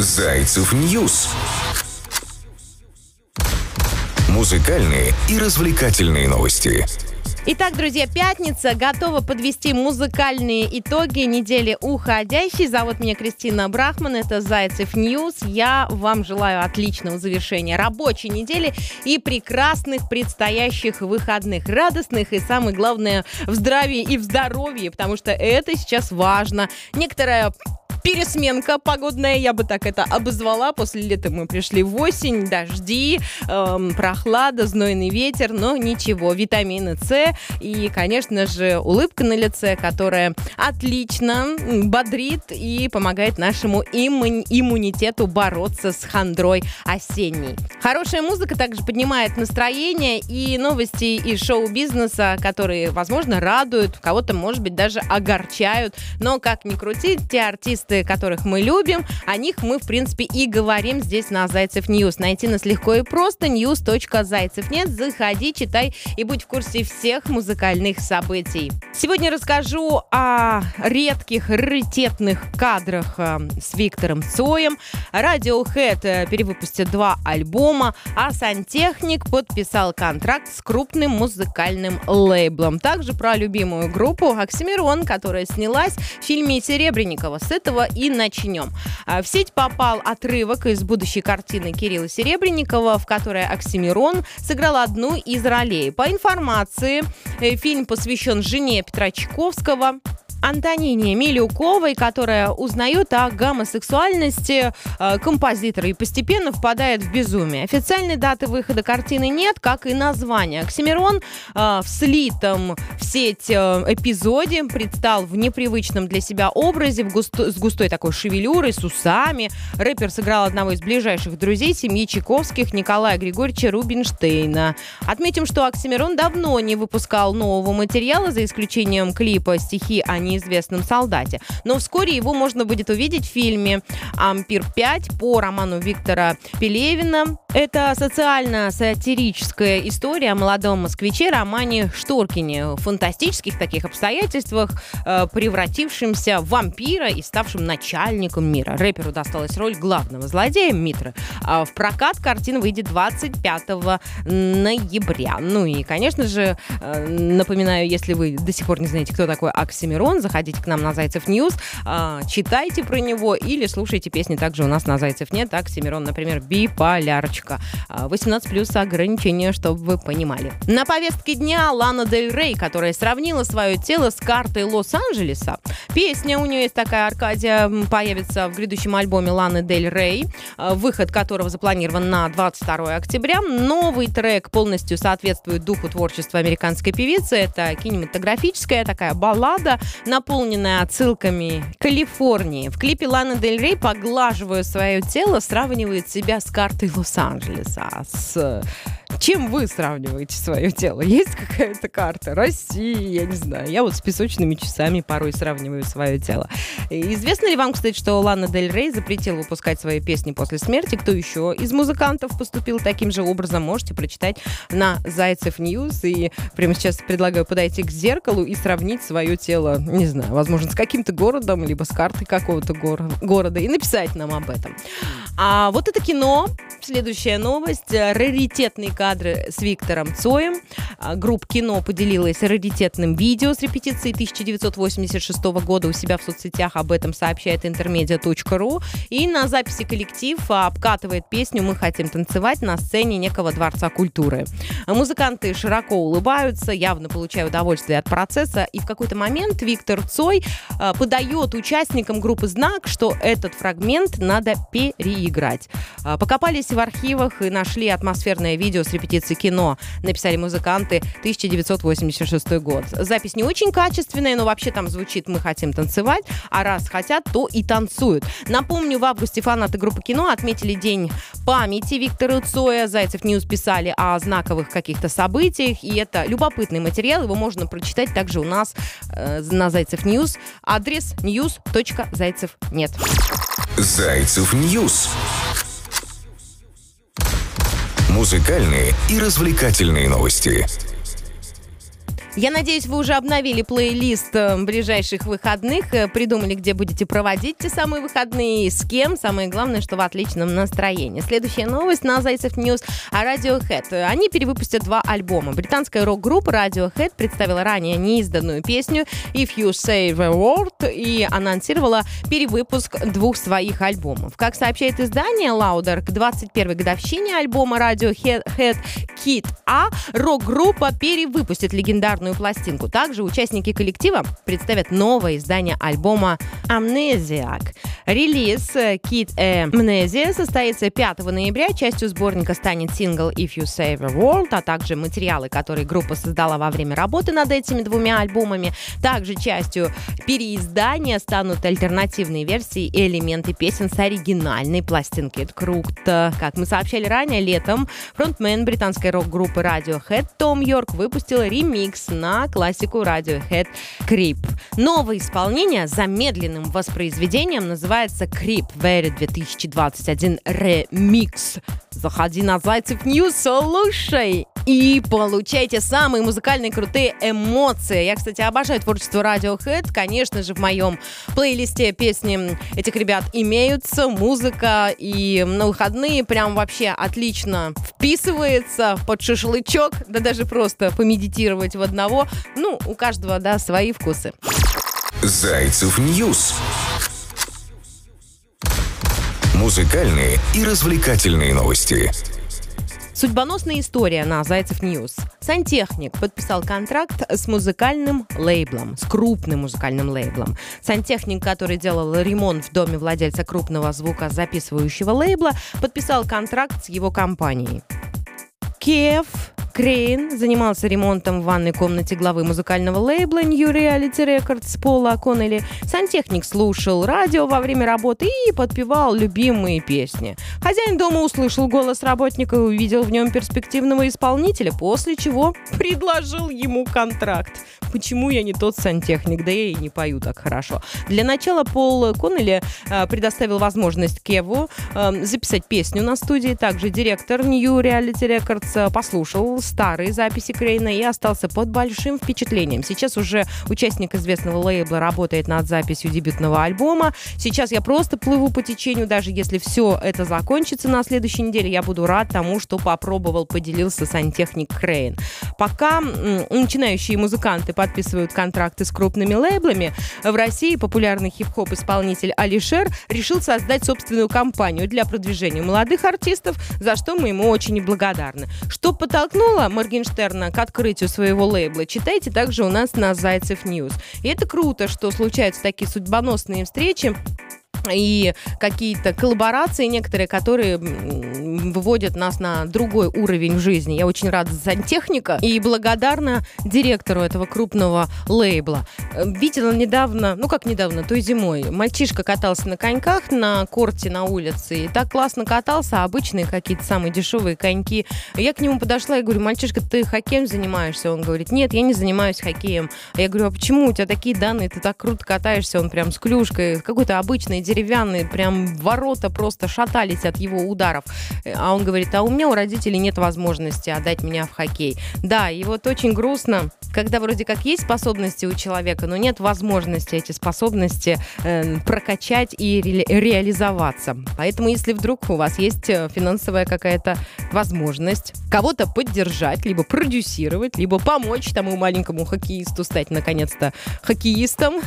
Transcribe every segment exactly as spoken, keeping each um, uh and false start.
Зайцев Ньюс. Музыкальные и развлекательные новости. Итак, друзья, пятница. Готова подвести музыкальные итоги недели уходящей. Зовут меня Кристина Брахман, это Зайцев Ньюс. Я вам желаю отличного завершения рабочей недели и прекрасных предстоящих выходных, радостных и, самое главное, в здравии и в здоровье, потому что это сейчас важно. Некоторая пересменка погодная, я бы так это обозвала. После лета мы пришли в осень, дожди, эм, прохлада, знойный ветер, но ничего. Витамины С и, конечно же, улыбка на лице, которая отлично бодрит и помогает нашему имму- иммунитету бороться с хандрой осенней. Хорошая музыка также поднимает настроение, и новости из шоу-бизнеса, которые, возможно, радуют, кого-то, может быть, даже огорчают. Но, как ни крути, те артисты, которых мы любим, о них мы, в принципе, и говорим здесь на Зайцев Ньюс. Найти нас легко и просто. news точка зайцев точка нет. Заходи, читай и будь в курсе всех музыкальных событий. Сегодня расскажу о редких, раритетных кадрах с Виктором Цоем. Radiohead перевыпустит два альбома, а сантехник подписал контракт с крупным музыкальным лейблом. Также про любимую группу Оксимирон, которая снялась в фильме Серебренникова. С этого и начнем. В сеть попал отрывок из будущей картины Кирилла Серебренникова, в которой Оксимирон сыграл одну из ролей. По информации, фильм посвящен жене Петра Чайковского, Антонине Милюковой, которая узнает о гомосексуальности э, композитора и постепенно впадает в безумие. Официальной даты выхода картины нет, как и названия. Оксимирон э, в слитом в сеть э, эпизоде предстал в непривычном для себя образе, в густо, с густой такой шевелюрой, с усами. Рэпер сыграл одного из ближайших друзей семьи Чайковских, Николая Григорьевича Рубинштейна. Отметим, что Оксимирон давно не выпускал нового материала, за исключением клипа «Стихи Ани неизвестном солдате». Но вскоре его можно будет увидеть в фильме «Ампер пять» по роману Виктора Пелевина. Это социально-сатирическая история о молодом москвиче Романе Шторкине, в фантастических таких обстоятельствах, э, превратившемся в вампира и ставшим начальником мира. Рэперу досталась роль главного злодея Митры. А в прокат картина выйдет двадцать пятого ноября. Ну и, конечно же, э, напоминаю, если вы до сих пор не знаете, кто такой Оксимирон, заходите к нам на Зайцев Ньюс, читайте про него или слушайте песни также у нас на Зайцев нет. Оксимирон, например, «Биполярочка». восемнадцать плюс ограничения, чтобы вы понимали. На повестке дня Лана Дель Рей, которая сравнила свое тело с картой Лос-Анджелеса. Песня у нее есть такая, «Аркадия», появится в грядущем альбоме Ланы Дель Рей, выход которого запланирован на двадцать второго октября. Новый трек полностью соответствует духу творчества американской певицы. Это кинематографическая такая баллада, наполненная отсылками к Калифорнии. В клипе Лана Дель Рей, поглаживая свое тело, сравнивает себя с картой Лос-Анджелеса. А с чем вы сравниваете свое тело? Есть какая-то карта России, я не знаю. Я вот с песочными часами порой сравниваю свое тело. Известно ли вам, кстати, что Лана Дель Рей запретила выпускать свои песни после смерти? Кто еще из музыкантов поступил таким же образом? Можете прочитать на Зайцев Ньюс. И прямо сейчас предлагаю подойти к зеркалу и сравнить свое тело, не знаю, возможно, с каким-то городом, либо с картой какого-то горо- города, и написать нам об этом. А вот это кино. Следующая новость. Раритетные кадры с Виктором Цоем. Группа «Кино» поделилась раритетным видео с репетицией тысяча девятьсот восемьдесят шестого года у себя в соцсетях. Об этом сообщает интермедиа точка ру. И на записи коллектив обкатывает песню «Мы хотим танцевать» на сцене некого дворца культуры. Музыканты широко улыбаются, явно получая удовольствие от процесса. И в какой-то момент Виктор Цой подает участникам группы знак, что этот фрагмент надо переиграть. Покопались в архивах и нашли атмосферное видео с репетиции «Кино», написали музыканты, тысяча девятьсот восемьдесят шестой год. Запись не очень качественная, но вообще там звучит «Мы хотим танцевать», а раз хотят, то и танцуют. Напомню, в августе фанаты группы «Кино» отметили День памяти Виктора Цоя. Зайцев Ньюс писали о знаковых каких-то событиях, и это любопытный материал, его можно прочитать также у нас э, на Зайцев Ньюс. Адрес news точка зайцев точка нет. Зайцев Ньюс. Музыкальные и развлекательные новости. Я надеюсь, вы уже обновили плейлист ближайших выходных, придумали, где будете проводить те самые выходные и с кем. Самое главное, что в отличном настроении. Следующая новость на Зайцев Ньюс о Radiohead. Они перевыпустят два альбома. Британская рок-группа Radiohead представила ранее неизданную песню If You Say The World и анонсировала перевыпуск двух своих альбомов. Как сообщает издание Louder, к двадцать первой годовщине альбома Radiohead Kid A рок-группа перевыпустит легендарную пластинку. Также участники коллектива представят новое издание альбома Amnesiac. Релиз Kid A Amnesia состоится пятого ноября. Частью сборника станет сингл If You Save the World, а также материалы, которые группа создала во время работы над этими двумя альбомами. Также частью переиздания станут альтернативные версии и элементы песен с оригинальной пластинки. Это круто. Как мы сообщали ранее, летом фронтмен британской рок-группы Radiohead Tom Йорк выпустил ремикс на классику Radiohead Creep. Новое исполнение с замедленным воспроизведением называется Creep Very две тысячи двадцать один Remix. Заходи на Зайцев Ньюс, слушай и получайте самые музыкальные крутые эмоции. Я, кстати, обожаю творчество Radiohead. Конечно же, в моем плейлисте песни этих ребят имеются, музыка, и на выходные прям вообще отлично вписывается под шашлычок, да даже просто помедитировать в одного. Ну, у каждого, да, свои вкусы. Зайцев Ньюс. Музыкальные и развлекательные новости. Судьбоносная история на Зайцев Ньюс. Сантехник подписал контракт с музыкальным лейблом, с крупным музыкальным лейблом. Сантехник, который делал ремонт в доме владельца крупного звукозаписывающего лейбла, подписал контракт с его компанией. Кев Крейн занимался ремонтом в ванной комнате главы музыкального лейбла New Reality Records Пола Коннелли. Сантехник слушал радио во время работы и подпевал любимые песни. Хозяин дома услышал голос работника и увидел в нем перспективного исполнителя, после чего предложил ему контракт. Почему я не тот сантехник? Да я и не пою так хорошо. Для начала Пол Коннелли э, предоставил возможность Кеву э, записать песню на студии. Также директор New Reality Records послушал старые записи Крейна и остался под большим впечатлением. Сейчас уже участник известного лейбла работает над записью дебютного альбома. Сейчас я просто плыву по течению. Даже если все это закончится на следующей неделе, я буду рад тому, что попробовал, поделился сантехник Крейн. Пока м- начинающие музыканты подписывают контракты с крупными лейблами, в России популярный хип-хоп-исполнитель Алишер решил создать собственную компанию для продвижения молодых артистов, за что мы ему очень благодарны. Что подтолкнуло Моргенштерна к открытию своего лейбла, читайте также у нас на Зайцев Ньюс. И это круто, что случаются такие судьбоносные встречи и какие-то коллаборации некоторые, которые выводят нас на другой уровень в жизни. Я очень рада за сантехника и благодарна директору этого крупного лейбла. Видела недавно, ну как недавно, той зимой, мальчишка катался на коньках на корте на улице и так классно катался, обычные какие-то самые дешевые коньки. Я к нему подошла и говорю: мальчишка, ты хоккеем занимаешься? Он говорит: нет, я не занимаюсь хоккеем. Я говорю: а почему у тебя такие данные, ты так круто катаешься? Он прям с клюшкой, какой-то обычный деревянные, прям ворота просто шатались от его ударов. А он говорит: а у меня у родителей нет возможности отдать меня в хоккей. Да, и вот очень грустно, когда вроде как есть способности у человека, но нет возможности эти способности э, прокачать и ре- реализоваться. Поэтому, если вдруг у вас есть финансовая какая-то возможность кого-то поддержать, либо продюсировать, либо помочь тому маленькому хоккеисту стать, наконец-то, хоккеистом,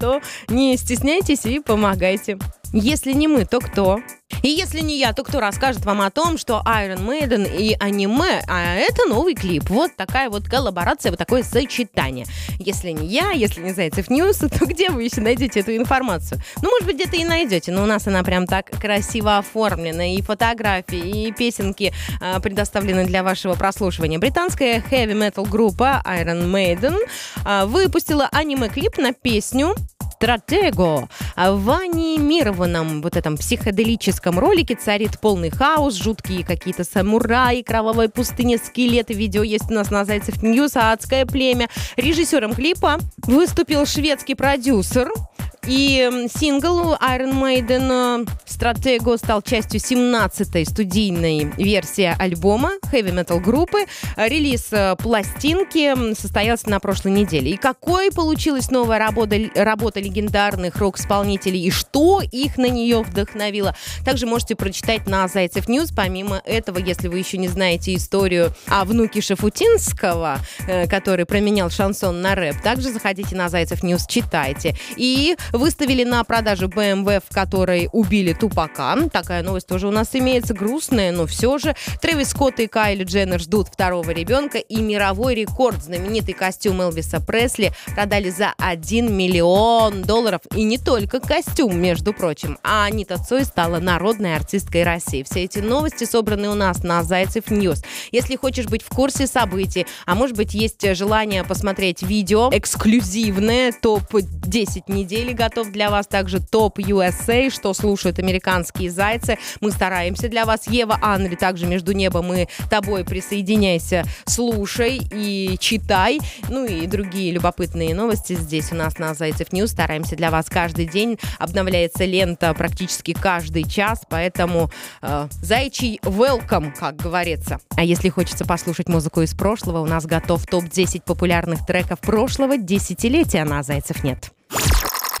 то не стесняйтесь и помогайте. Если не мы, то кто? И если не я, то кто расскажет вам о том, что Iron Maiden и аниме, а это новый клип. Вот такая вот коллаборация, вот такое сочетание. Если не я, если не Зайцев Ньюс, то где вы еще найдете эту информацию? Ну, может быть, где-то и найдете, но у нас она прям так красиво оформлена. И фотографии, и песенки э, предоставлены для вашего прослушивания. Британская хэви-метал-группа Iron Maiden э, выпустила аниме-клип на песню Стратего. В анимированном вот этом психоделическом ролике царит полный хаос, жуткие какие-то самураи, кровавая пустыня, скелеты. Видео есть у нас на Зайцев Ньюс, адское племя. Режиссером клипа выступил шведский продюсер И сингл Iron Maiden «Стратего» стал частью семнадцатой студийной версии альбома хэви-метал группы. Релиз пластинки состоялся на прошлой неделе. И какой получилась новая работа, работа легендарных рок-исполнителей и что их на нее вдохновило, также можете прочитать на Зайцев Ньюс. Помимо этого, если вы еще не знаете историю о внуке Шафутинского, который променял шансон на рэп, также заходите на Зайцев Ньюс, читайте. И выставили на продажу бэ эм вэ, в которой убили Тупака. Такая новость тоже у нас имеется, грустная, но все же. Трэвис Скотт и Кайли Дженнер ждут второго ребенка. И мировой рекорд. Знаменитый костюм Элвиса Пресли продали за один миллион долларов. И не только костюм, между прочим. А Анита Цой стала народной артисткой России. Все эти новости собраны у нас на Зайцев Ньюс. Если хочешь быть в курсе событий, а может быть есть желание посмотреть видео эксклюзивное, топ десять недели готов для вас, также топ ю эс эй, что слушают американские зайцы. Мы стараемся для вас. Ева Анри, также «Между небом и тобой», присоединяйся, слушай и читай. Ну и другие любопытные новости здесь у нас на Зайцев Ньюс. Стараемся для вас каждый день. Обновляется лента практически каждый час, поэтому э, зайчий welcome, как говорится. А если хочется послушать музыку из прошлого, у нас готов топ десять популярных треков прошлого десятилетия на Зайцев нет.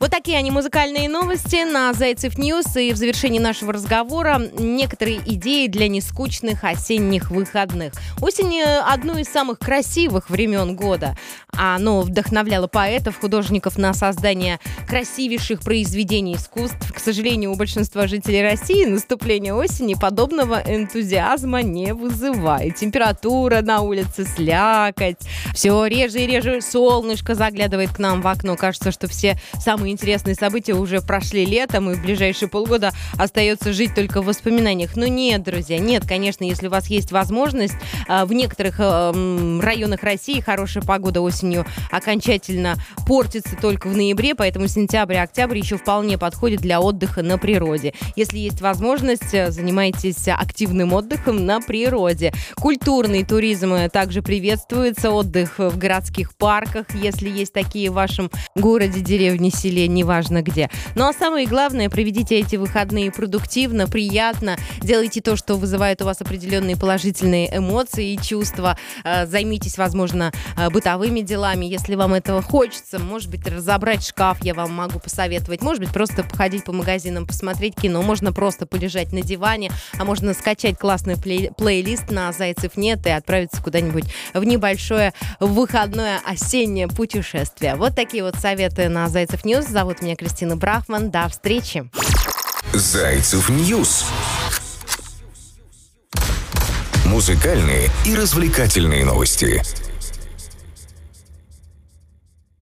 Вот такие они музыкальные новости на Зайцев Ньюс. И в завершении нашего разговора некоторые идеи для нескучных осенних выходных. Осень – одно из самых красивых времен года. Оно вдохновляло поэтов, художников на создание красивейших произведений искусств. К сожалению, у большинства жителей России наступление осени подобного энтузиазма не вызывает. Температура на улице, слякоть. Все реже и реже солнышко заглядывает к нам в окно. Кажется, что все самые интересные события уже прошли летом, и в ближайшие полгода остается жить только в воспоминаниях. Но нет, друзья, нет, конечно, если у вас есть возможность, в некоторых районах России хорошая погода осенью окончательно портится только в ноябре, поэтому сентябрь и октябрь еще вполне подходят для отдыха на природе. Если есть возможность, занимайтесь активным отдыхом на природе. Культурный туризм также приветствуется, отдых в городских парках, если есть такие в вашем городе, деревне, селе, неважно где. Ну а самое главное, проведите эти выходные продуктивно, приятно, делайте то, что вызывает у вас определенные положительные эмоции и чувства, займитесь, возможно, бытовыми делами, если вам этого хочется, может быть, разобрать шкаф я вам могу посоветовать, может быть, просто походить по магазинам, посмотреть кино, можно просто полежать на диване, а можно скачать классный плей- плейлист на Зайцев точка нет и отправиться куда-нибудь в небольшое выходное осеннее путешествие. Вот такие вот советы на Зайцев Ньюс. Зовут меня Кристина Брахман. До встречи. Зайцев Ньюс. Музыкальные и развлекательные новости.